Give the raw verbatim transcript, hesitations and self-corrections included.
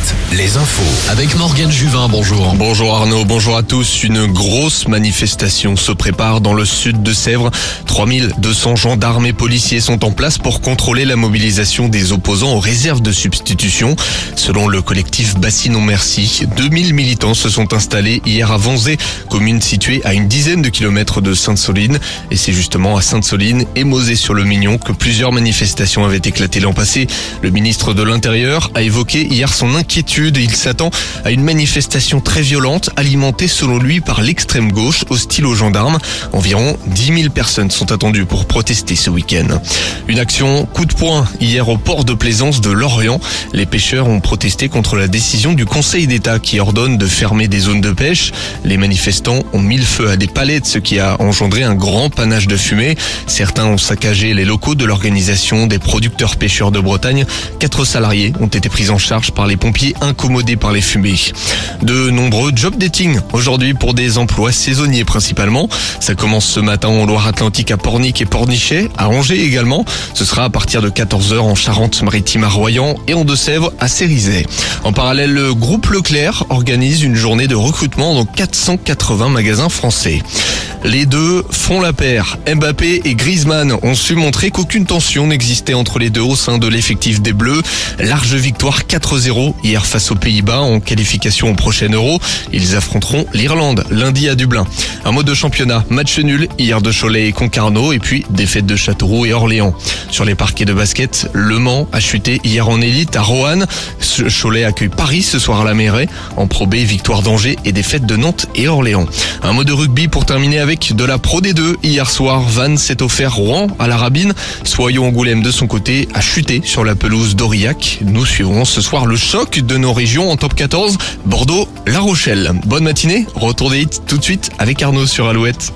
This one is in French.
Alouette, les infos. Avec Morgane Juvin, bonjour. Bonjour Arnaud, bonjour à tous. Une grosse manifestation se prépare dans le sud de Sèvres. trois mille deux cents gendarmes et policiers sont en place pour contrôler la mobilisation des opposants aux réserves de substitution. Selon le collectif Bassinon-Mercy, deux mille militants se sont installés hier à Vanzé, commune située à une dizaine de kilomètres de Sainte-Soline. Et c'est justement à Sainte-Soline et Mosée-sur-le-Mignon que plusieurs manifestations avaient éclaté l'an passé. Le ministre de l'Intérieur a évoqué hier son inquiétude. Il s'attend à une manifestation très violente, alimentée selon lui par l'extrême gauche, hostile aux gendarmes. Environ dix mille personnes sont attendues pour protester ce week-end. Une action coup de poing hier au port de plaisance de Lorient. Les pêcheurs ont protesté contre la décision du Conseil d'État qui ordonne de fermer des zones de pêche. Les manifestants ont mis le feu à des palettes, ce qui a engendré un grand panache de fumée. Certains ont saccagé les locaux de l'organisation des producteurs pêcheurs de Bretagne. Quatre salariés ont été pris en charge par les pompiers incommodés par les fumées. De nombreux job dating aujourd'hui pour des emplois saisonniers principalement. Ça commence ce matin en Loire-Atlantique à Pornic et Pornichet, à Angers également. Ce sera à partir de quatorze heures en Charente-Maritime à Royan et en Deux-Sèvres à Cérizay. En parallèle, le groupe Leclerc organise une journée de recrutement dans quatre cent quatre-vingts magasins français. Les deux font la paire. Mbappé et Griezmann ont su montrer qu'aucune tension n'existait entre les deux au sein de l'effectif des Bleus. Large victoire quatre zéro hier face aux Pays-Bas en qualification au prochain Euro. Ils affronteront l'Irlande lundi à Dublin. Un mot de championnat, match nul hier de Cholet et Concarneau et puis défaite de Châteauroux et Orléans. Sur les parquets de basket, Le Mans a chuté hier en élite à Roanne. Cholet accueille Paris ce soir à la Méré. En Pro B, victoire d'Angers et défaite de Nantes et Orléans. Un mot de rugby pour terminer avec Avec de la Pro D deux, hier soir, Vanzé s'est offert Rouen à la Rabine. Soyons Angoulême, de son côté, a chuté sur la pelouse d'Aurillac. Nous suivrons ce soir le choc de nos régions en top quatorze, Bordeaux, La Rochelle. Bonne matinée, retour des hits tout de suite avec Arnaud sur Alouette.